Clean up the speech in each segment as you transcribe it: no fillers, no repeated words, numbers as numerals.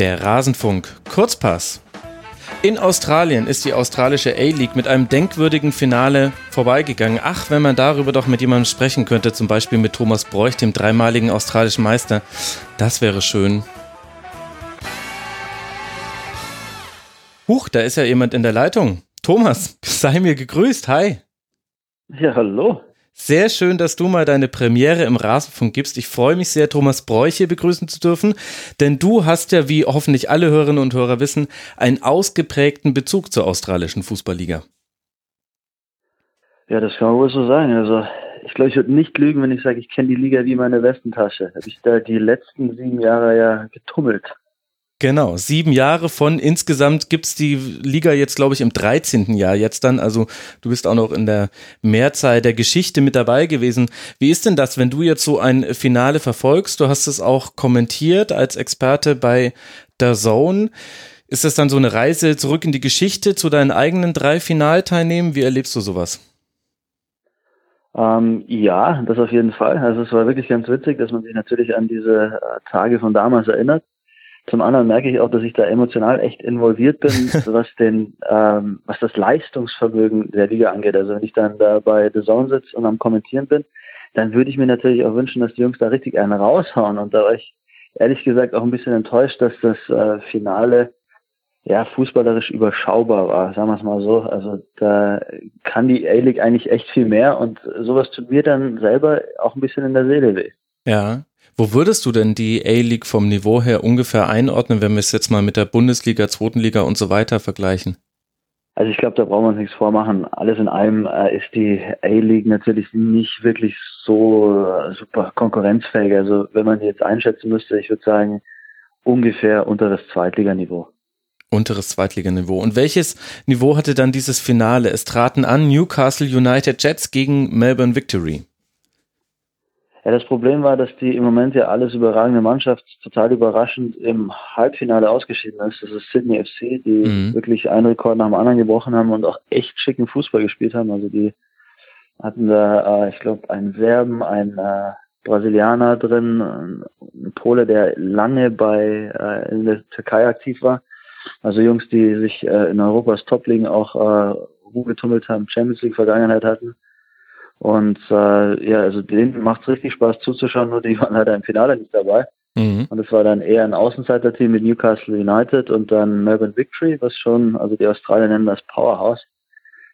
Der Rasenfunk Kurzpass. In Australien ist die australische A-League mit einem denkwürdigen Finale vorbeigegangen. Ach, wenn man darüber doch mit jemandem sprechen könnte, zum Beispiel mit Thomas Broich, dem dreimaligen australischen Meister. Das wäre schön. Huch, da ist ja jemand in der Leitung. Thomas, sei mir gegrüßt. Hi. Ja, hallo. Sehr schön, dass du mal deine Premiere im Rasenfunk gibst. Ich freue mich sehr, Thomas Broich hier begrüßen zu dürfen, denn du hast ja, wie hoffentlich alle Hörerinnen und Hörer wissen, einen ausgeprägten Bezug zur australischen Fußballliga. Ja, das kann wohl so sein. Also ich glaube, ich würde nicht lügen, wenn ich sage, ich kenne die Liga wie meine Westentasche. Habe ich da die letzten 7 Jahre ja getummelt. Genau, 7 Jahre von insgesamt gibt es die Liga jetzt, glaube ich, im 13. Jahr jetzt dann. Also du bist auch noch in der Mehrzahl der Geschichte mit dabei gewesen. Wie ist denn das, wenn du jetzt so ein Finale verfolgst? Du hast es auch kommentiert als Experte bei DAZN. Ist das dann so eine Reise zurück in die Geschichte zu deinen eigenen 3 Finalteilnehmen? Wie erlebst du sowas? Ja, das auf jeden Fall. Also es war wirklich ganz witzig, dass man sich natürlich an diese Tage von damals erinnert. Zum anderen merke ich auch, dass ich da emotional echt involviert bin, was das Leistungsvermögen der Liga angeht. Also wenn ich dann da bei DAZN sitze und am Kommentieren bin, dann würde ich mir natürlich auch wünschen, dass die Jungs da richtig einen raushauen. Und da war ich ehrlich gesagt auch ein bisschen enttäuscht, dass das Finale ja fußballerisch überschaubar war, sagen wir es mal so. Also da kann die A-League eigentlich echt viel mehr und sowas tut mir dann selber auch ein bisschen in der Seele weh. Ja. Wo würdest du denn die A-League vom Niveau her ungefähr einordnen, wenn wir es jetzt mal mit der Bundesliga, 2. Liga und so weiter vergleichen? Also ich glaube, da brauchen wir uns nichts vormachen. Alles in allem ist die A-League natürlich nicht wirklich so super konkurrenzfähig. Also wenn man die jetzt einschätzen müsste, ich würde sagen, ungefähr unteres Zweitliganiveau. Unteres Zweitliganiveau. Und welches Niveau hatte dann dieses Finale? Es traten an Newcastle United Jets gegen Melbourne Victory. Ja, das Problem war, dass die im Moment ja alles überragende Mannschaft total überraschend im Halbfinale ausgeschieden ist. Das ist Sydney FC, die wirklich einen Rekord nach dem anderen gebrochen haben und auch echt schicken Fußball gespielt haben. Also die hatten da, ich glaube, einen Serben, einen Brasilianer drin, einen Pole, der lange in der Türkei aktiv war. Also Jungs, die sich in Europas Top-Ligen auch rumgetummelt haben, Champions League-Vergangenheit hatten. Und ja, also denen macht es richtig Spaß zuzuschauen, nur die waren leider im Finale nicht dabei. Mhm. Und es war dann eher ein Außenseiter-Team mit Newcastle United und dann Melbourne Victory, was schon, also die Australier nennen das Powerhouse,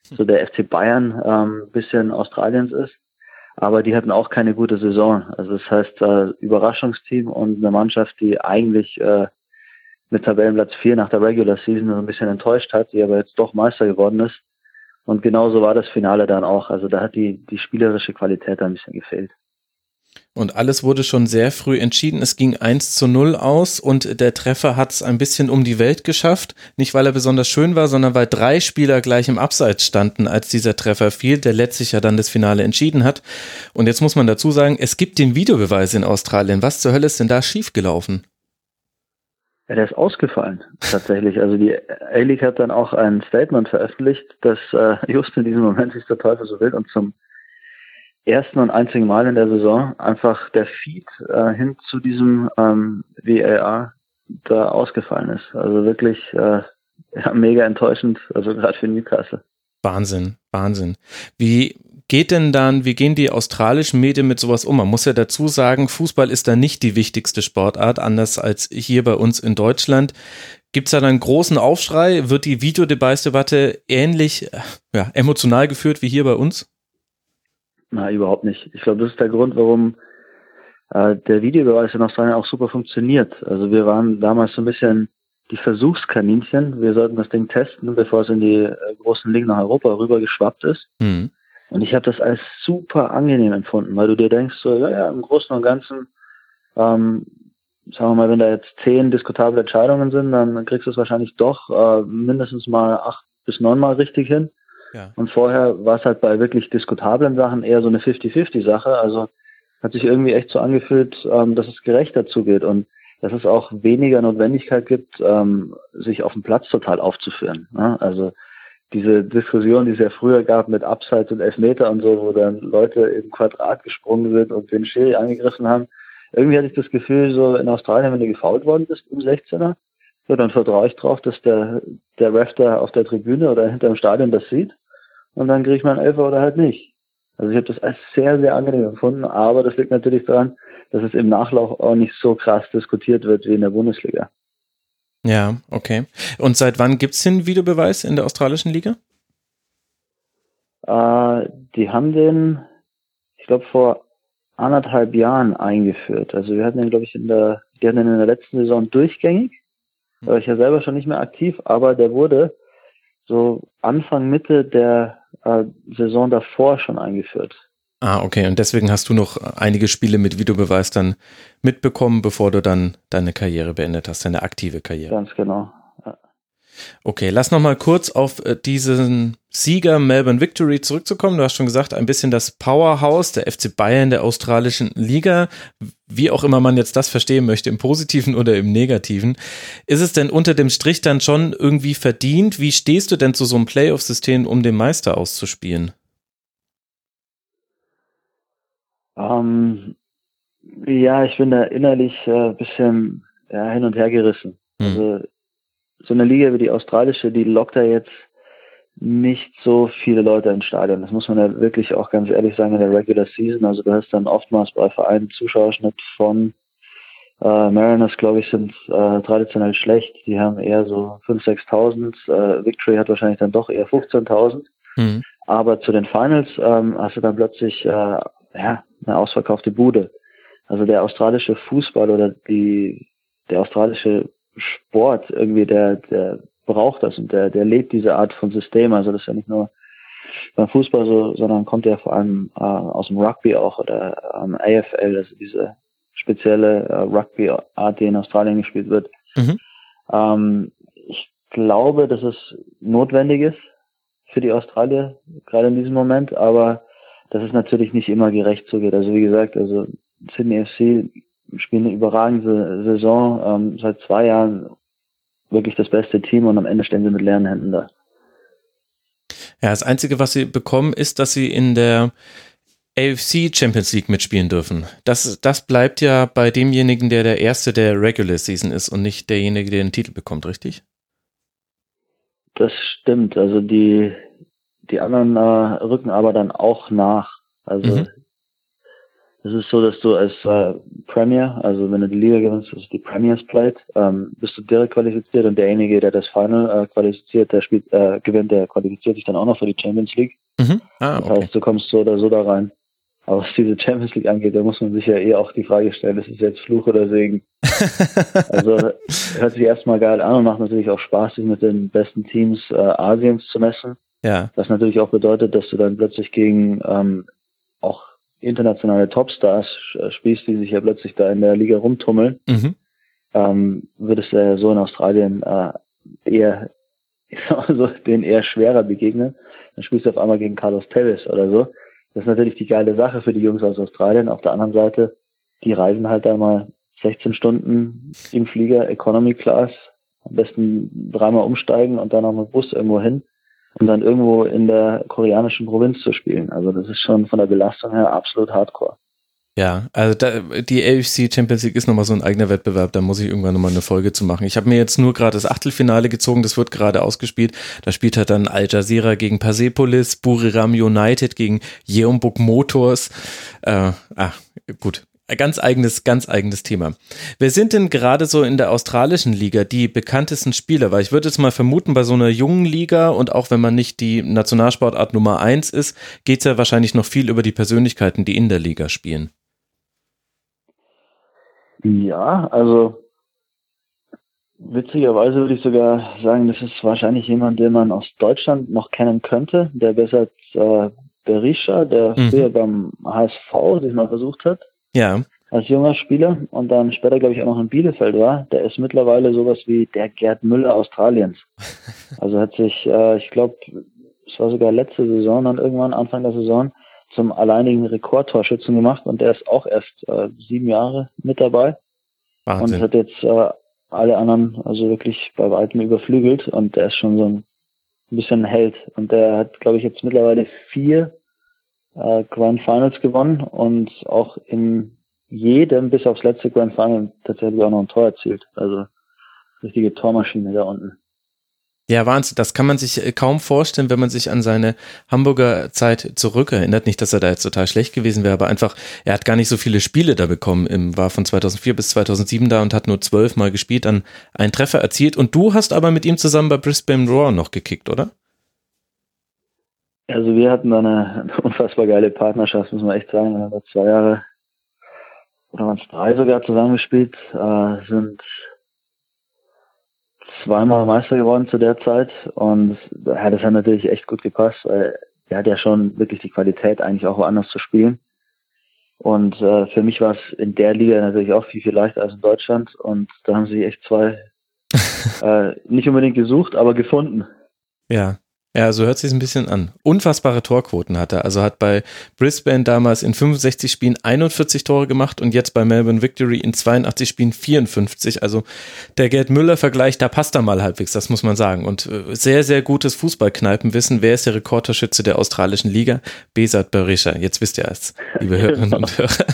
so der FC Bayern bisschen Australiens ist. Aber die hatten auch keine gute Saison. Also das heißt, Überraschungsteam und eine Mannschaft, die eigentlich mit Tabellenplatz 4 nach der Regular Season so ein bisschen enttäuscht hat, die aber jetzt doch Meister geworden ist. Und genauso war das Finale dann auch. Also da hat die spielerische Qualität ein bisschen gefehlt. Und alles wurde schon sehr früh entschieden. Es ging 1:0 aus und der Treffer hat es ein bisschen um die Welt geschafft. Nicht, weil er besonders schön war, sondern weil 3 Spieler gleich im Abseits standen, als dieser Treffer fiel, der letztlich ja dann das Finale entschieden hat. Und jetzt muss man dazu sagen, es gibt den Videobeweis in Australien. Was zur Hölle ist denn da schiefgelaufen? Ja, der ist ausgefallen, tatsächlich. Also die A-League hat dann auch ein Statement veröffentlicht, dass just in diesem Moment sich der Teufel so will und zum ersten und einzigen Mal in der Saison einfach der Feed hin zu diesem VAR da ausgefallen ist. Also wirklich ja, mega enttäuschend, also gerade für Newcastle. Wahnsinn, Wahnsinn. Wie gehen die australischen Medien mit sowas um? Man muss ja dazu sagen, Fußball ist da nicht die wichtigste Sportart, anders als hier bei uns in Deutschland. Gibt es da dann einen großen Aufschrei? Wird die Videobeweisdebatte ähnlich emotional geführt wie hier bei uns? Na, überhaupt nicht. Ich glaube, das ist der Grund, warum der Videobeweis in Australien auch super funktioniert. Also wir waren damals so ein bisschen die Versuchskaninchen. Wir sollten das Ding testen, bevor es in die großen Ligen nach Europa rübergeschwappt ist. Mhm. Und ich habe das als super angenehm empfunden, weil du dir denkst, so im Großen und Ganzen, sagen wir mal, wenn da jetzt 10 diskutable Entscheidungen sind, dann kriegst du es wahrscheinlich doch mindestens mal 8 bis 9 Mal richtig hin. Ja. Und vorher war es halt bei wirklich diskutablen Sachen eher so eine 50-50-Sache. Also hat sich irgendwie echt so angefühlt, dass es gerecht dazu geht und dass es auch weniger Notwendigkeit gibt, sich auf dem Platz total aufzuführen. Ne? Also diese Diskussion, die es ja früher gab mit Abseits und Elfmeter und so, wo dann Leute im Quadrat gesprungen sind und den Schiri angegriffen haben. Irgendwie hatte ich das Gefühl, so in Australien, wenn du gefoult worden bist im 16er, Ja, dann vertraue ich drauf, dass der Ref da auf der Tribüne oder hinterm Stadion das sieht und dann kriege ich meinen Elfer oder halt nicht. Also ich habe das als sehr, sehr angenehm empfunden, aber das liegt natürlich daran, dass es im Nachlauf auch nicht so krass diskutiert wird wie in der Bundesliga. Ja, okay. Und seit wann gibt es den Videobeweis in der australischen Liga? Die haben den, ich glaube, vor 1,5 Jahren eingeführt. Also wir hatten den, glaube ich, in der letzten Saison durchgängig. Da war ich ja selber schon nicht mehr aktiv, aber der wurde so Anfang, Mitte der Saison davor schon eingeführt. Ah, okay. Und deswegen hast du noch einige Spiele mit Videobeweis dann mitbekommen, bevor du dann deine Karriere beendet hast, deine aktive Karriere. Ganz genau. Ja. Okay, lass nochmal kurz auf diesen Sieger Melbourne Victory zurückzukommen. Du hast schon gesagt, ein bisschen das Powerhouse der FC Bayern der australischen Liga. Wie auch immer man jetzt das verstehen möchte, im Positiven oder im Negativen. Ist es denn unter dem Strich dann schon irgendwie verdient? Wie stehst du denn zu so einem Playoff-System, um den Meister auszuspielen? Ja, ich bin da innerlich ein bisschen hin und her gerissen. Also so eine Liga wie die australische, die lockt da jetzt nicht so viele Leute ins Stadion. Das muss man ja wirklich auch ganz ehrlich sagen in der Regular Season. Also du hast dann oftmals bei Vereinen Zuschauerschnitt von Mariners, glaube ich, sind traditionell schlecht. Die haben eher so 5.000, 6.000. Victory hat wahrscheinlich dann doch eher 15.000. Mhm. Aber zu den Finals hast du dann plötzlich eine ausverkaufte Bude. Also der australische Fußball oder der australische Sport irgendwie, der braucht das und der lebt diese Art von System. Also das ist ja nicht nur beim Fußball so, sondern kommt ja vor allem aus dem Rugby auch oder AFL, also diese spezielle Rugby-Art, die in Australien gespielt wird. Mhm. Ich glaube, dass es notwendig ist für die Australier, gerade in diesem Moment, aber dass es natürlich nicht immer gerecht zugeht. Also wie gesagt, also Sydney FC spielt eine überragende Saison, seit 2 Jahren wirklich das beste Team und am Ende stehen sie mit leeren Händen da. Ja, das Einzige, was sie bekommen, ist, dass sie in der AFC Champions League mitspielen dürfen. Das bleibt ja bei demjenigen, der Erste der Regular Season ist und nicht derjenige, der den Titel bekommt, richtig? Das stimmt, also die anderen rücken aber dann auch nach. Also es ist so, dass du als Premier, also wenn du die Liga gewinnst, das ist die Premiers Plate, bist du direkt qualifiziert und derjenige, der das Final qualifiziert, der spielt, gewinnt, der qualifiziert sich dann auch noch für die Champions League. Mhm. Ah, okay. Das heißt, du kommst so oder so da rein. Aber was diese Champions League angeht, da muss man sich ja auch die Frage stellen, ist es jetzt Fluch oder Segen? Also hört sich erstmal geil an und macht natürlich auch Spaß, sich mit den besten Teams Asiens zu messen. Ja. Was natürlich auch bedeutet, dass du dann plötzlich gegen auch internationale Topstars spielst, die sich ja plötzlich da in der Liga rumtummeln, würdest du ja so in Australien eher schwerer begegnen. Dann spielst du auf einmal gegen Carlos Tevez oder so. Das ist natürlich die geile Sache für die Jungs aus Australien. Auf der anderen Seite, die reisen halt einmal 16 Stunden im Flieger, Economy Class, am besten 3-mal umsteigen und dann noch mit Bus irgendwo hin. Und dann irgendwo in der koreanischen Provinz zu spielen. Also das ist schon von der Belastung her absolut hardcore. Ja, also die AFC Champions League ist nochmal so ein eigener Wettbewerb, da muss ich irgendwann nochmal eine Folge zu machen. Ich habe mir jetzt nur gerade das Achtelfinale gezogen, das wird gerade ausgespielt. Da spielt halt dann Al Jazeera gegen Persepolis, Buriram United gegen Jeonbuk Motors. Gut. Ganz eigenes Thema. Wer sind denn gerade so in der australischen Liga die bekanntesten Spieler? Weil ich würde jetzt mal vermuten, bei so einer jungen Liga und auch wenn man nicht die Nationalsportart Nummer 1 ist, geht es ja wahrscheinlich noch viel über die Persönlichkeiten, die in der Liga spielen. Ja, also witzigerweise würde ich sogar sagen, das ist wahrscheinlich jemand, den man aus Deutschland noch kennen könnte, der Besart Berisha, der früher beim HSV sich mal versucht hat. Ja. Als junger Spieler und dann später, glaube ich, auch noch in Bielefeld war. Der ist mittlerweile sowas wie der Gerd Müller Australiens. Also hat sich, ich glaube, es war sogar letzte Saison, dann irgendwann Anfang der Saison, zum alleinigen Rekordtorschützen gemacht und der ist auch erst 7 Jahre mit dabei. Wahnsinn. Und hat jetzt alle anderen also wirklich bei Weitem überflügelt und der ist schon so ein bisschen ein Held. Und der hat, glaube ich, jetzt mittlerweile 4 Grand Finals gewonnen und auch in jedem bis aufs letzte Grand Final tatsächlich auch noch ein Tor erzielt. Also richtige Tormaschine da unten. Ja, Wahnsinn. Das kann man sich kaum vorstellen, wenn man sich an seine Hamburger Zeit zurückerinnert. Nicht, dass er da jetzt total schlecht gewesen wäre, aber einfach, er hat gar nicht so viele Spiele da bekommen. War von 2004 bis 2007 da und hat nur 12 Mal gespielt, dann einen Treffer erzielt. Und du hast aber mit ihm zusammen bei Brisbane Roar noch gekickt, oder? Also wir hatten da eine unfassbar geile Partnerschaft, muss man echt sagen. Wir haben da 2 Jahre, oder waren es 3 sogar, zusammengespielt, sind 2-mal Meister geworden zu der Zeit, und das hat natürlich echt gut gepasst, weil er hat ja schon wirklich die Qualität, eigentlich auch woanders zu spielen, und für mich war es in der Liga natürlich auch viel, viel leichter als in Deutschland, und da haben sie echt 2 nicht unbedingt gesucht, aber gefunden. Ja. Ja, so hört es sich ein bisschen an. Unfassbare Torquoten hat er. Also hat bei Brisbane damals in 65 Spielen 41 Tore gemacht und jetzt bei Melbourne Victory in 82 Spielen 54. Also der Gerd Müller-Vergleich, da passt er mal halbwegs, das muss man sagen. Und sehr, sehr gutes Fußballkneipenwissen. Wer ist der Rekordtorschütze der australischen Liga? Besart Berisha. Jetzt wisst ihr es, liebe Hörerinnen und Hörer.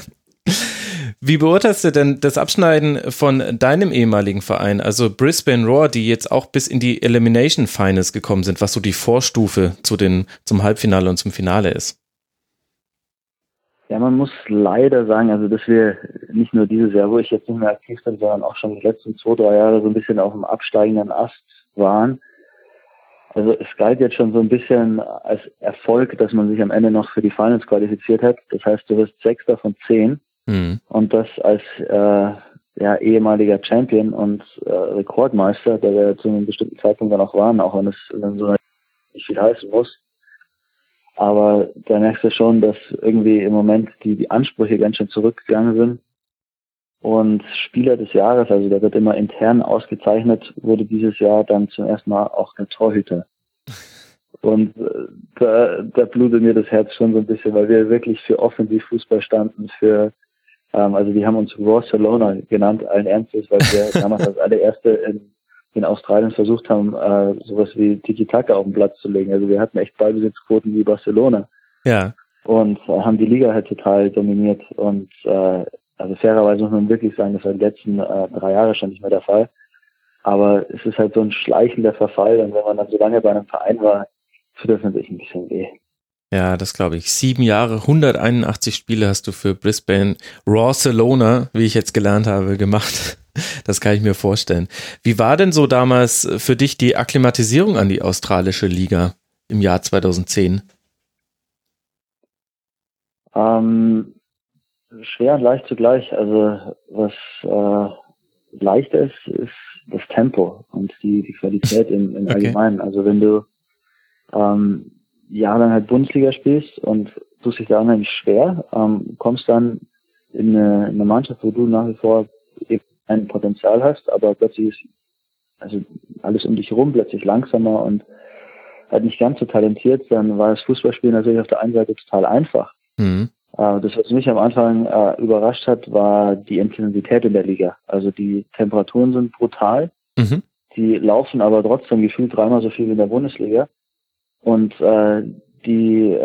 Wie beurteilst du denn das Abschneiden von deinem ehemaligen Verein, also Brisbane Roar, die jetzt auch bis in die Elimination Finals gekommen sind, was so die Vorstufe zu zum Halbfinale und zum Finale ist? Ja, man muss leider sagen, also dass wir nicht nur dieses Jahr, wo ich jetzt nicht mehr aktiv bin, sondern auch schon die letzten 2-3 Jahre so ein bisschen auf dem absteigenden Ast waren. Also es galt jetzt schon so ein bisschen als Erfolg, dass man sich am Ende noch für die Finals qualifiziert hat. Das heißt, du wirst 6. von 10. Und das als ehemaliger Champion und Rekordmeister, der wir zu einem bestimmten Zeitpunkt dann auch waren, auch wenn es so nicht viel heißen muss. Aber da merkst du schon, dass irgendwie im Moment die Ansprüche ganz schön zurückgegangen sind. Und Spieler des Jahres, also der wird immer intern ausgezeichnet, wurde dieses Jahr dann zum ersten Mal auch der Torhüter. Und da blutet mir das Herz schon so ein bisschen, weil wir wirklich für Offensivfußball standen, also die haben uns Raw Salona genannt, allen Ernstes, weil wir damals als allererste in Australien versucht haben, sowas wie Tiki-Taka auf den Platz zu legen. Also wir hatten echt Ballbesitzquoten wie Barcelona. Ja. Und haben die Liga halt total dominiert. Und also fairerweise muss man wirklich sagen, das war in den letzten 3 Jahren schon nicht mehr der Fall. Aber es ist halt so ein schleichender Verfall. Und wenn man dann so lange bei einem Verein war, tut das natürlich ein bisschen weh. Ja, das glaube ich. 7 Jahre, 181 Spiele hast du für Brisbane Roar Salona, wie ich jetzt gelernt habe, gemacht. Das kann ich mir vorstellen. Wie war denn so damals für dich die Akklimatisierung an die australische Liga im Jahr 2010? Schwer und leicht zugleich. Also was leicht ist das Tempo und die Qualität im Allgemeinen. Okay. Also wenn du jahrelang halt Bundesliga spielst und tust dich da unheimlich schwer, kommst dann in eine Mannschaft, wo du nach wie vor eben ein Potenzial hast, aber plötzlich ist also alles um dich herum plötzlich langsamer und halt nicht ganz so talentiert, dann war das Fußballspielen natürlich auf der einen Seite total einfach. Mhm. Das, was mich am Anfang überrascht hat, war die Intensität in der Liga. Also die Temperaturen sind brutal, die laufen aber trotzdem gefühlt 3-mal so viel wie in der Bundesliga. Und die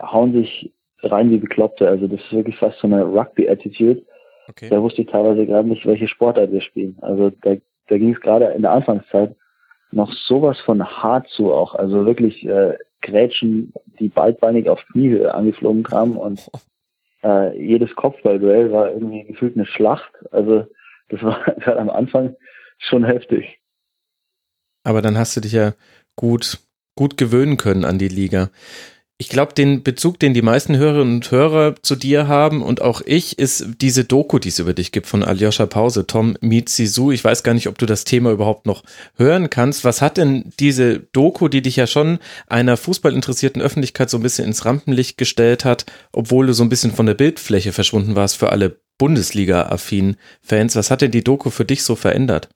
hauen sich rein wie Bekloppte. Also das ist wirklich fast so eine Rugby-Attitude. Okay. Da wusste ich teilweise gerade nicht, welche Sportart wir spielen. Also da ging es gerade in der Anfangszeit noch sowas von hart zu auch. Also wirklich Grätschen, die beidbeinig auf Kniehöhe angeflogen kamen. Und jedes Kopfballduell war irgendwie gefühlt eine Schlacht. Also das war gerade am Anfang schon heftig. Aber dann hast du dich ja gut gewöhnen können an die Liga. Ich glaube, den Bezug, den die meisten Hörerinnen und Hörer zu dir haben und auch ich, ist diese Doku, die es über dich gibt von Aljoscha Pause, Tom meets Zizou. Ich weiß gar nicht, ob du das Thema überhaupt noch hören kannst. Was hat denn diese Doku, die dich ja schon einer fußballinteressierten Öffentlichkeit so ein bisschen ins Rampenlicht gestellt hat, obwohl du so ein bisschen von der Bildfläche verschwunden warst für alle Bundesliga-affinen Fans, was hat denn die Doku für dich so verändert?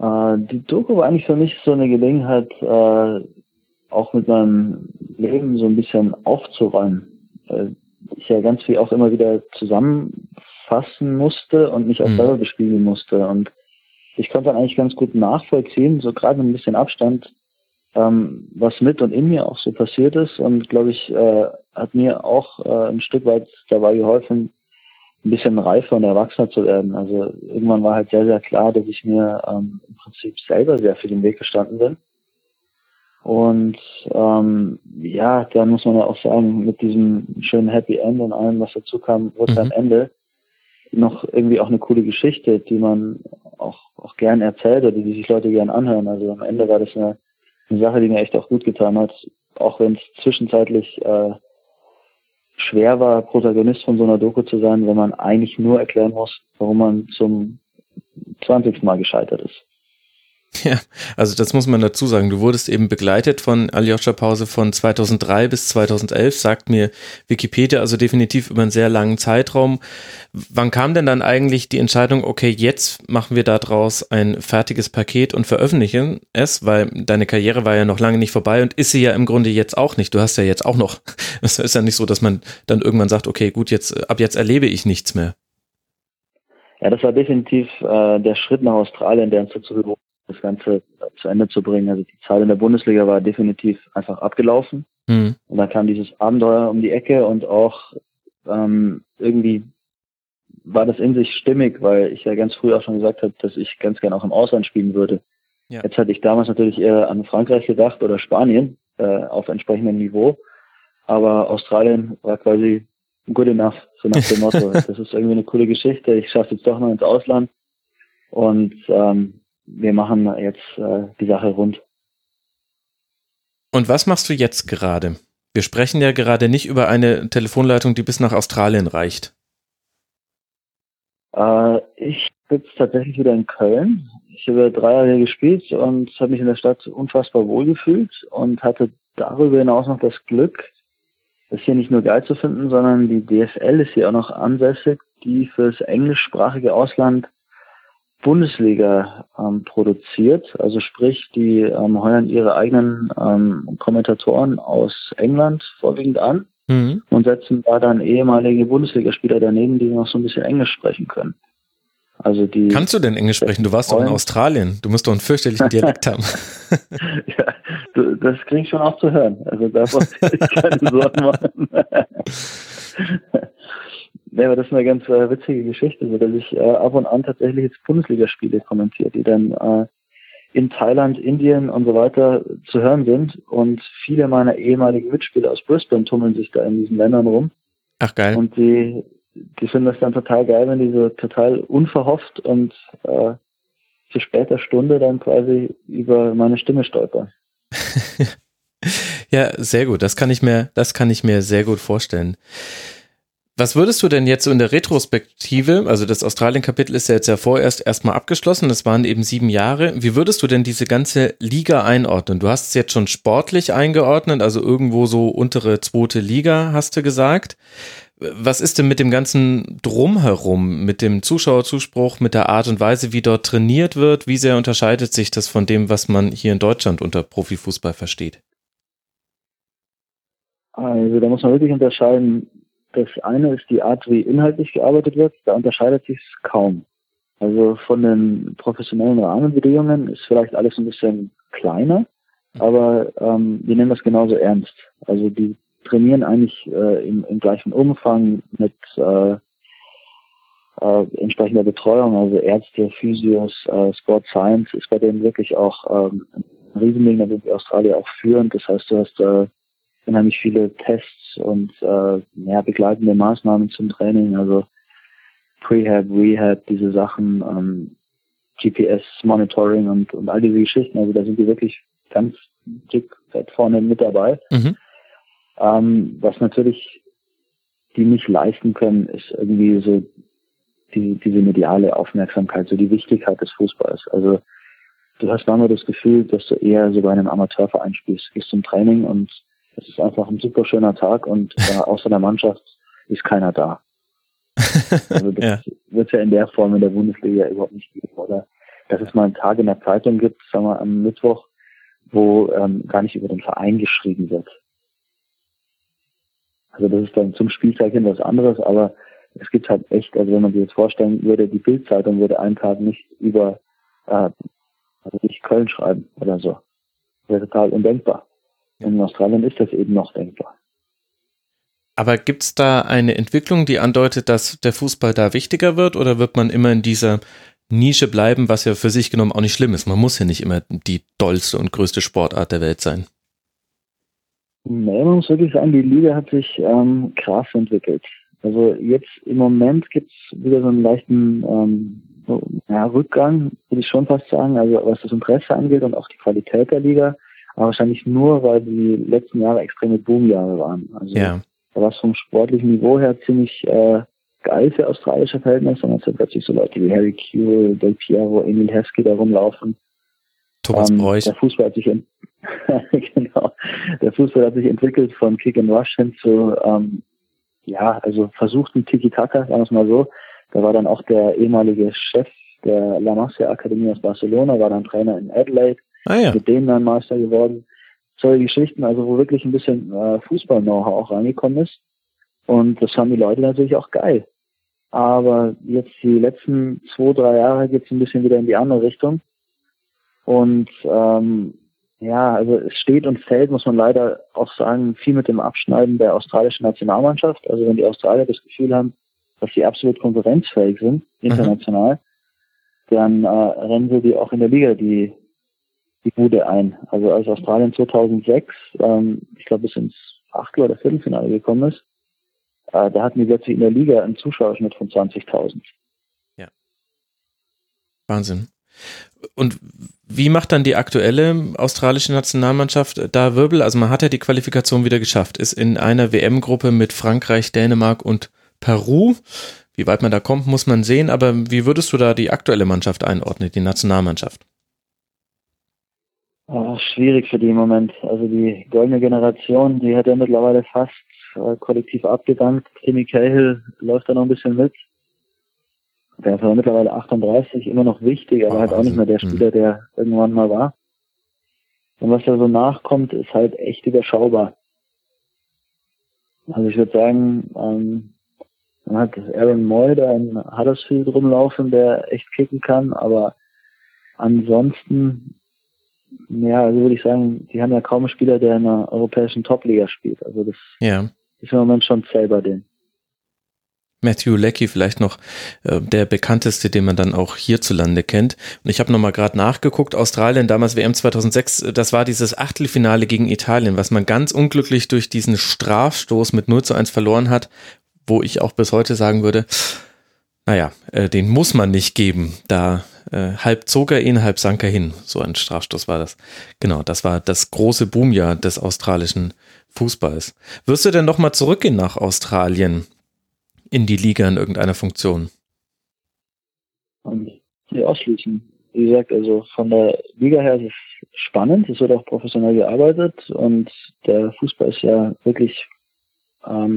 Die Doku war eigentlich für mich so eine Gelegenheit, auch mit meinem Leben so ein bisschen aufzuräumen. Weil ich ja ganz viel auch immer wieder zusammenfassen musste und mich auch selber bespiegeln musste. Und ich konnte dann eigentlich ganz gut nachvollziehen, so gerade mit ein bisschen Abstand, was mit und in mir auch so passiert ist. Und glaube ich, hat mir auch ein Stück weit dabei geholfen, ein bisschen reifer und erwachsener zu werden. Also irgendwann war halt sehr, sehr klar, dass ich mir im Prinzip selber sehr viel im Weg gestanden bin. Und ja, da muss man ja auch sagen, mit diesem schönen Happy End und allem, was dazu kam, wurde am Ende noch irgendwie auch eine coole Geschichte, die man auch gern erzählt oder die sich Leute gern anhören. Also am Ende war das eine Sache, die mir echt auch gut getan hat, auch wenn es zwischenzeitlich schwer war, Protagonist von so einer Doku zu sein, wenn man eigentlich nur erklären muss, warum man zum 20. Mal gescheitert ist. Ja, also das muss man dazu sagen. Du wurdest eben begleitet von Aljoscha Pause von 2003 bis 2011, sagt mir Wikipedia, also definitiv über einen sehr langen Zeitraum. Wann kam denn dann eigentlich die Entscheidung, okay, jetzt machen wir daraus ein fertiges Paket und veröffentlichen es, weil deine Karriere war ja noch lange nicht vorbei und ist sie ja im Grunde jetzt auch nicht. Du hast ja jetzt auch noch, es ist ja nicht so, dass man dann irgendwann sagt, okay, gut, ab jetzt erlebe ich nichts mehr. Ja, das war definitiv der Schritt nach Australien, der uns dazu gebracht hat, das Ganze zu Ende zu bringen. Also die Zeit in der Bundesliga war definitiv einfach abgelaufen. Und dann kam dieses Abenteuer um die Ecke und auch irgendwie war das in sich stimmig, weil ich ja ganz früh auch schon gesagt habe, dass ich ganz gerne auch im Ausland spielen würde. Ja. Jetzt hatte ich damals natürlich eher an Frankreich gedacht oder Spanien auf entsprechendem Niveau, aber Australien war quasi good enough, so nach dem Motto. Das ist irgendwie eine coole Geschichte. Ich schaffe jetzt doch noch ins Ausland und wir machen jetzt die Sache rund. Und was machst du jetzt gerade? Wir sprechen ja gerade nicht über eine Telefonleitung, die bis nach Australien reicht. Ich sitze tatsächlich wieder in Köln. Ich habe 3 Jahre hier gespielt und habe mich in der Stadt unfassbar wohl gefühlt und hatte darüber hinaus noch das Glück, es hier nicht nur geil zu finden, sondern die DFL ist hier auch noch ansässig, die fürs englischsprachige Ausland Bundesliga produziert, also sprich, die heuern ihre eigenen Kommentatoren aus England vorwiegend an und setzen da dann ehemalige Bundesligaspieler daneben, die noch so ein bisschen Englisch sprechen können. Also die. Kannst du denn Englisch sprechen? Du warst doch in Australien. Du musst doch einen fürchterlichen Dialekt haben. Ja, das kriege ich schon auch zu hören. Also da brauchst du keine Sorgen machen. Ja, aber das ist eine ganz witzige Geschichte, dass ich ab und an tatsächlich jetzt Bundesligaspiele kommentiere, die dann in Thailand, Indien und so weiter zu hören sind. Und viele meiner ehemaligen Mitspieler aus Brisbane tummeln sich da in diesen Ländern rum. Ach geil. Und die finden das dann total geil, wenn die so total unverhofft und zu später Stunde dann quasi über meine Stimme stolpern. Ja, sehr gut. Das kann ich mir sehr gut vorstellen. Was würdest du denn jetzt so in der Retrospektive, also das Australien-Kapitel ist ja jetzt ja vorerst erstmal abgeschlossen, das waren eben 7 Jahre, wie würdest du denn diese ganze Liga einordnen? Du hast es jetzt schon sportlich eingeordnet, also irgendwo so untere 2. Liga, hast du gesagt. Was ist denn mit dem ganzen Drumherum, mit dem Zuschauerzuspruch, mit der Art und Weise, wie dort trainiert wird? Wie sehr unterscheidet sich das von dem, was man hier in Deutschland unter Profifußball versteht? Also da muss man wirklich unterscheiden. Das eine ist die Art, wie inhaltlich gearbeitet wird. Da unterscheidet sich es kaum. Also von den professionellen Rahmenbedingungen ist vielleicht alles ein bisschen kleiner, aber wir nehmen das genauso ernst. Also die trainieren eigentlich im gleichen Umfang mit entsprechender Betreuung. Also Ärzte, Physios, Sport Science ist bei denen wirklich auch ein Riesending, da sind die Australier auch führend. Das heißt, du hast unheimlich viele Tests und begleitende Maßnahmen zum Training, also Prehab, Rehab, diese Sachen, GPS-Monitoring und all diese Geschichten. Also da sind die wirklich ganz dick weit vorne mit dabei. Was natürlich die nicht leisten können, ist irgendwie so diese mediale Aufmerksamkeit, so die Wichtigkeit des Fußballs. Also du hast manchmal das Gefühl, dass du eher so bei einem Amateurverein spielst, gehst zum Training und es ist einfach ein super schöner Tag und außer der Mannschaft ist keiner da. Also das wird ja in der Form in der Bundesliga überhaupt nicht geben. Oder dass es mal einen Tag in der Zeitung gibt, sagen wir am Mittwoch, wo gar nicht über den Verein geschrieben wird. Also das ist dann zum Spieltag hin was anderes, aber es gibt halt echt, also wenn man sich jetzt vorstellen würde, die Bild-Zeitung würde einen Tag nicht über nicht Köln schreiben oder so. Das wäre total undenkbar. In Australien ist das eben noch denkbar. Aber gibt es da eine Entwicklung, die andeutet, dass der Fußball da wichtiger wird, oder wird man immer in dieser Nische bleiben, was ja für sich genommen auch nicht schlimm ist? Man muss ja nicht immer die dollste und größte Sportart der Welt sein. Nein, man muss wirklich sagen, die Liga hat sich krass entwickelt. Also jetzt im Moment gibt es wieder so einen leichten Rückgang, würde ich schon fast sagen, also was das Interesse angeht und auch die Qualität der Liga, aber wahrscheinlich nur, weil die letzten Jahre extreme Boomjahre waren. Also da war es vom sportlichen Niveau her ziemlich geil für australische Verhältnisse, und es sind plötzlich so Leute wie Harry Kewell, Del Piero, Emil Heskey da rumlaufen. Thomas Broich. Der Fußball hat sich Der Fußball hat sich entwickelt von Kick and Rush hin zu versuchten Tiki-Taka, sagen wir es mal so. Da war dann auch der ehemalige Chef der La Masia Akademie aus Barcelona, war dann Trainer in Adelaide, mit dem dann Meister geworden. Solche Geschichten, also wo wirklich ein bisschen Fußball-Know-how auch reingekommen ist. Und das fanden die Leute natürlich auch geil. Aber jetzt die letzten 2-3 Jahre geht es ein bisschen wieder in die andere Richtung. Und also es steht und fällt, muss man leider auch sagen, viel mit dem Abschneiden der australischen Nationalmannschaft. Also wenn die Australier das Gefühl haben, dass sie absolut konkurrenzfähig sind, international, dann rennen sie die auch in der Liga die Bude ein. Also als Australien 2006, ich glaube bis ins Achtel- oder Viertelfinale gekommen ist, da hatten die plötzlich in der Liga einen Zuschauerschnitt von 20.000. Ja. Wahnsinn. Und wie macht dann die aktuelle australische Nationalmannschaft da Wirbel? Also man hat ja die Qualifikation wieder geschafft, ist in einer WM-Gruppe mit Frankreich, Dänemark und Peru. Wie weit man da kommt, muss man sehen. Aber wie würdest du da die aktuelle Mannschaft einordnen, die Nationalmannschaft? Oh, schwierig für die im Moment. Also die goldene Generation, die hat ja mittlerweile fast kollektiv abgedankt. Timmy Cahill läuft da noch ein bisschen mit. Der ist aber mittlerweile 38, immer noch wichtig, aber halt auch nicht mehr der Spieler, der irgendwann mal war. Und was da so nachkommt, ist halt echt überschaubar. Also ich würde sagen, man hat Aaron Moy da in Huddersfield rumlaufen, der echt kicken kann, aber ansonsten, also würde ich sagen, die haben ja kaum einen Spieler, der in einer europäischen Top-Liga spielt. Also das ist im Moment schon zäh bei denen. Matthew Leckie vielleicht noch der bekannteste, den man dann auch hierzulande kennt. Und ich habe nochmal gerade nachgeguckt, Australien, damals WM 2006, das war dieses Achtelfinale gegen Italien, was man ganz unglücklich durch diesen Strafstoß mit 0:1 verloren hat, wo ich auch bis heute sagen würde, den muss man nicht geben, da halb zog er ihn, halb sank er hin. So ein Strafstoß war das. Genau, das war das große Boomjahr des australischen Fußballs. Wirst du denn nochmal zurückgehen nach Australien? In die Liga in irgendeiner Funktion? Die ausschließen. Wie gesagt, also von der Liga her ist es spannend, es wird auch professionell gearbeitet und der Fußball ist ja wirklich, da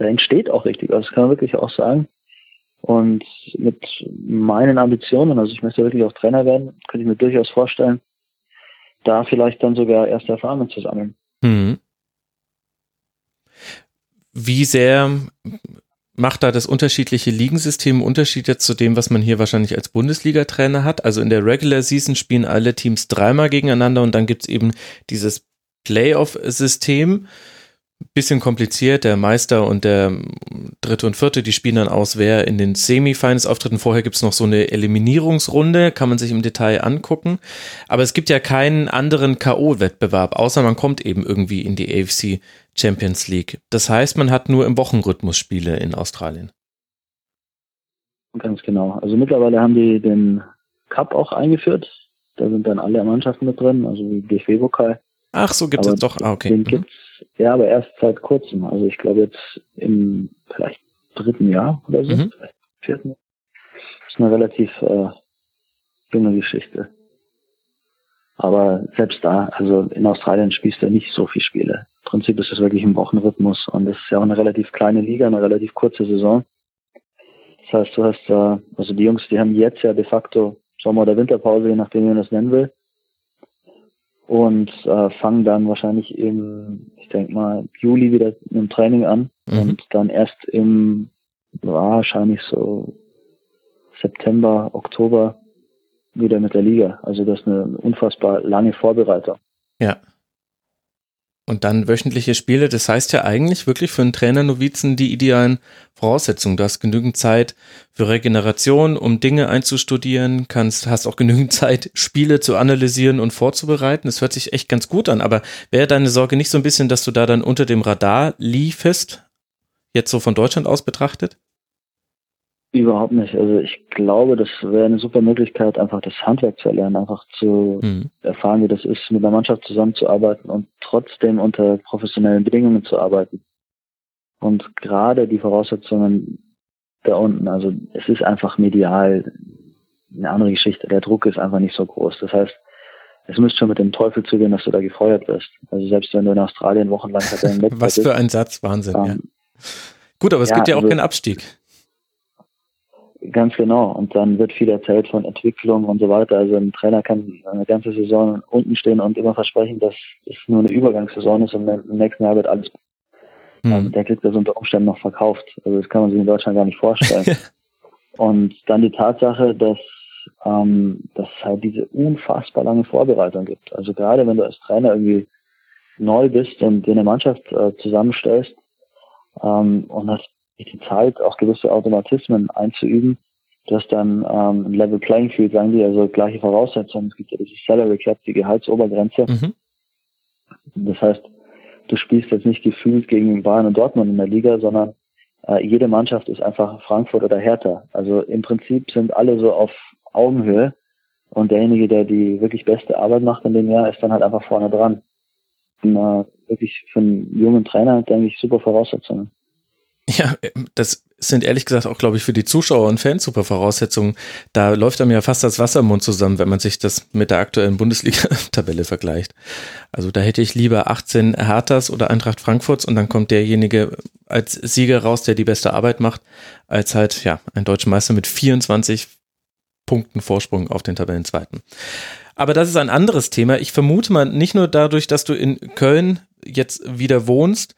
entsteht auch richtig was, kann man wirklich auch sagen. Und mit meinen Ambitionen, also ich möchte wirklich auch Trainer werden, könnte ich mir durchaus vorstellen, da vielleicht dann sogar erste Erfahrungen zu sammeln. Mhm. Wie sehr macht da das unterschiedliche Ligensystem Unterschiede zu dem, was man hier wahrscheinlich als Bundesliga-Trainer hat? Also in der Regular Season spielen alle Teams dreimal gegeneinander und dann gibt es eben dieses Playoff-System. Bisschen kompliziert, der Meister und der Dritte und Vierte, die spielen dann aus, wer in den Semifinals auftritt. Und vorher gibt es noch so eine Eliminierungsrunde, kann man sich im Detail angucken. Aber es gibt ja keinen anderen K.O.-Wettbewerb, außer man kommt eben irgendwie in die AFC Champions League. Das heißt, man hat nur im Wochenrhythmus Spiele in Australien. Ganz genau. Also mittlerweile haben die den Cup auch eingeführt. Da sind dann alle Mannschaften mit drin, also die GW-Vokal. Ach so, gibt es doch. Ah, okay. Den gibt's, aber erst seit kurzem. Also ich glaube jetzt im vielleicht dritten Jahr oder so, vielleicht vierten Jahr. Das ist eine relativ junge Geschichte. Aber selbst da, also in Australien spielst du nicht so viele Spiele. Im Prinzip ist es wirklich im Wochenrhythmus und es ist ja auch eine relativ kleine Liga, eine relativ kurze Saison. Das heißt, du hast also die Jungs, die haben jetzt ja de facto Sommer- oder Winterpause, je nachdem, wie man das nennen will. Und fangen dann wahrscheinlich Juli wieder mit dem Training an und dann erst im wahrscheinlich so September, Oktober wieder mit der Liga. Also das ist eine unfassbar lange Vorbereitung. Ja. Und dann wöchentliche Spiele, das heißt ja eigentlich wirklich für einen Trainernovizen die idealen Voraussetzungen. Du hast genügend Zeit für Regeneration, um Dinge einzustudieren, hast auch genügend Zeit, Spiele zu analysieren und vorzubereiten. Das hört sich echt ganz gut an, aber wäre deine Sorge nicht so ein bisschen, dass du da dann unter dem Radar liefest, jetzt so von Deutschland aus betrachtet? Überhaupt nicht. Also ich glaube, das wäre eine super Möglichkeit, einfach das Handwerk zu erlernen, einfach zu erfahren, wie das ist, mit der Mannschaft zusammenzuarbeiten und trotzdem unter professionellen Bedingungen zu arbeiten. Und gerade die Voraussetzungen da unten, also es ist einfach medial eine andere Geschichte. Der Druck ist einfach nicht so groß. Das heißt, es müsste schon mit dem Teufel zugehen, dass du da gefeuert wirst. Also selbst wenn du in Australien wochenlang weg was für ein Satz, Wahnsinn, ja. Gut, aber es gibt ja auch keinen Abstieg. Ganz genau. Und dann wird viel erzählt von Entwicklung und so weiter. Also ein Trainer kann eine ganze Saison unten stehen und immer versprechen, dass es nur eine Übergangssaison ist und im nächsten Jahr wird alles. Also der kriegt das unter Umständen noch verkauft. Also das kann man sich in Deutschland gar nicht vorstellen. Und dann die Tatsache, dass es halt diese unfassbar lange Vorbereitung gibt. Also gerade wenn du als Trainer irgendwie neu bist und dir eine Mannschaft zusammenstellst und hast die Zeit, auch gewisse Automatismen einzuüben, dass dann ein Level Playing Field, sagen die, also gleiche Voraussetzungen, es gibt ja diese Salary Cap, die Gehaltsobergrenze. Das heißt, du spielst jetzt nicht gefühlt gegen Bayern und Dortmund in der Liga, sondern jede Mannschaft ist einfach Frankfurt oder Hertha. Also im Prinzip sind alle so auf Augenhöhe und derjenige, der die wirklich beste Arbeit macht in dem Jahr, ist dann halt einfach vorne dran. Und, wirklich für einen jungen Trainer, denke ich, super Voraussetzungen. Ja, das sind ehrlich gesagt auch, glaube ich, für die Zuschauer und Fans super Voraussetzungen. Da läuft einem ja fast das Wasser im Mund zusammen, wenn man sich das mit der aktuellen Bundesliga-Tabelle vergleicht. Also da hätte ich lieber 18 Herthas oder Eintracht Frankfurts und dann kommt derjenige als Sieger raus, der die beste Arbeit macht, als halt ja ein deutscher Meister mit 24 Punkten Vorsprung auf den Tabellenzweiten. Aber das ist ein anderes Thema. Ich vermute mal, nicht nur dadurch, dass du in Köln jetzt wieder wohnst,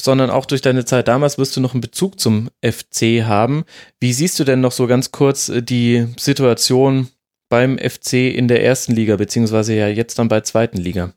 sondern auch durch deine Zeit damals wirst du noch einen Bezug zum FC haben. Wie siehst du denn noch so ganz kurz die Situation beim FC in der ersten Liga, beziehungsweise ja jetzt dann bei zweiten Liga?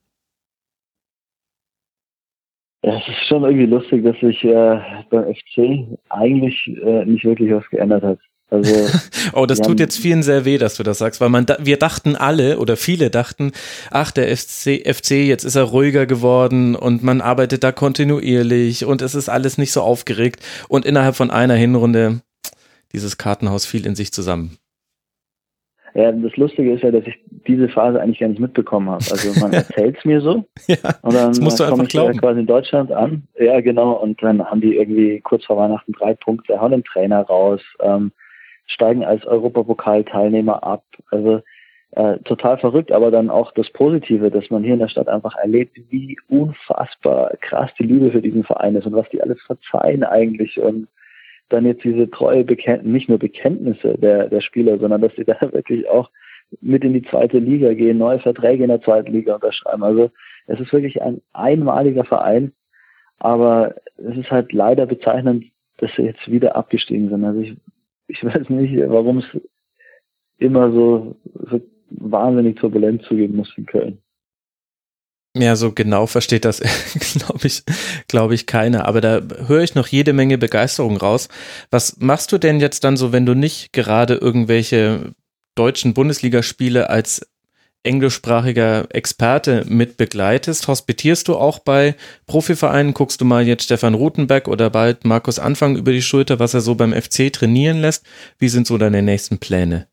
Ja, es ist schon irgendwie lustig, dass sich beim FC eigentlich nicht wirklich was geändert hat. Also, oh, das tut jetzt vielen sehr weh, dass du das sagst, weil wir dachten alle oder viele dachten, ach, der FC, jetzt ist er ruhiger geworden und man arbeitet da kontinuierlich und es ist alles nicht so aufgeregt und innerhalb von einer Hinrunde dieses Kartenhaus fiel in sich zusammen. Ja, das Lustige ist ja, dass ich diese Phase eigentlich gar nicht mitbekommen habe. Also man erzählt es mir so und dann komme ich quasi in Deutschland an. Ja, genau, und dann haben die irgendwie kurz vor Weihnachten 3 Punkte, hauen den Trainer raus, steigen als Europapokalteilnehmer ab. Also total verrückt, aber dann auch das Positive, dass man hier in der Stadt einfach erlebt, wie unfassbar krass die Liebe für diesen Verein ist und was die alles verzeihen eigentlich. Und dann jetzt diese treue nicht nur Bekenntnisse der Spieler, sondern dass sie da wirklich auch mit in die zweite Liga gehen, neue Verträge in der zweiten Liga unterschreiben. Also es ist wirklich ein einmaliger Verein, aber es ist halt leider bezeichnend, dass sie jetzt wieder abgestiegen sind. Also ich weiß nicht, warum es immer so wahnsinnig turbulent zugehen muss in Köln. Ja, so genau versteht das, glaube ich, keiner. Aber da höre ich noch jede Menge Begeisterung raus. Was machst du denn jetzt dann so, wenn du nicht gerade irgendwelche deutschen Bundesligaspiele als englischsprachiger Experte mit begleitest? Hospitierst du auch bei Profivereinen? Guckst du mal jetzt Stefan Rutenbeck oder bald Markus Anfang über die Schulter, was er so beim FC trainieren lässt? Wie sind so deine nächsten Pläne?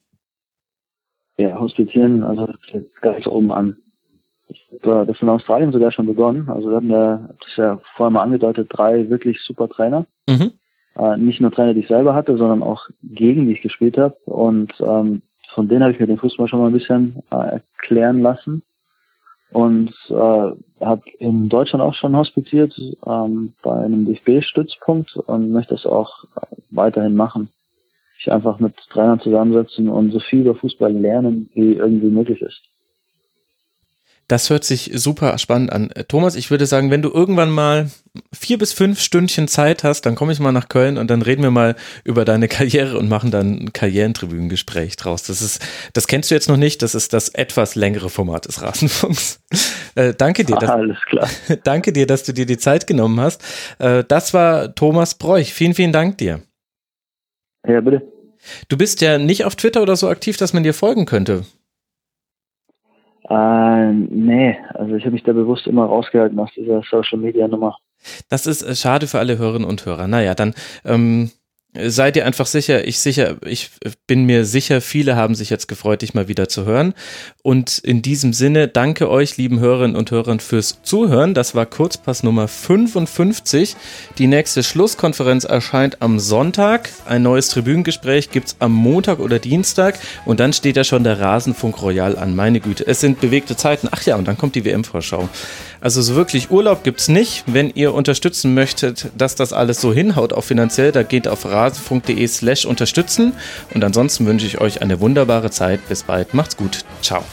Ja, hospitieren, also das ist ganz oben an. Das ist in Australien sogar schon begonnen. Also wir haben das ist ja vorher mal angedeutet, 3 wirklich super Trainer. Nicht nur Trainer, die ich selber hatte, sondern auch gegen die ich gespielt habe. Und von denen habe ich mir den Fußball schon mal ein bisschen erklären lassen und habe in Deutschland auch schon hospitiert bei einem DFB-Stützpunkt und möchte das auch weiterhin machen. Ich einfach mit Trainern zusammensetzen und so viel über Fußball lernen, wie irgendwie möglich ist. Das hört sich super spannend an. Thomas, ich würde sagen, wenn du irgendwann mal 4 bis 5 Stündchen Zeit hast, dann komme ich mal nach Köln und dann reden wir mal über deine Karriere und machen dann ein Karrierentribünengespräch draus. Das kennst du jetzt noch nicht, das ist das etwas längere Format des Rasenfunks. Danke dir. Alles klar. Danke dir, dass du dir die Zeit genommen hast. Das war Thomas Broich. Vielen, vielen Dank dir. Ja, bitte. Du bist ja nicht auf Twitter oder so aktiv, dass man dir folgen könnte. Nee, also ich habe mich da bewusst immer rausgehalten aus dieser Social-Media-Nummer. Das ist schade für alle Hörerinnen und Hörer. Naja, dann seid ihr einfach sicher, ich bin mir sicher, viele haben sich jetzt gefreut, dich mal wieder zu hören. Und in diesem Sinne, danke euch, lieben Hörerinnen und Hörern, fürs Zuhören. Das war Kurzpass Nummer 55. Die nächste Schlusskonferenz erscheint am Sonntag. Ein neues Tribünengespräch gibt's am Montag oder Dienstag. Und dann steht ja schon der Rasenfunk Royal an. Meine Güte, es sind bewegte Zeiten. Ach ja, und dann kommt die WM-Vorschau. Also so wirklich Urlaub gibt's nicht. Wenn ihr unterstützen möchtet, dass das alles so hinhaut, auch finanziell, da geht auf rasenfunk.de/unterstützen. Und ansonsten wünsche ich euch eine wunderbare Zeit. Bis bald. Macht's gut. Ciao.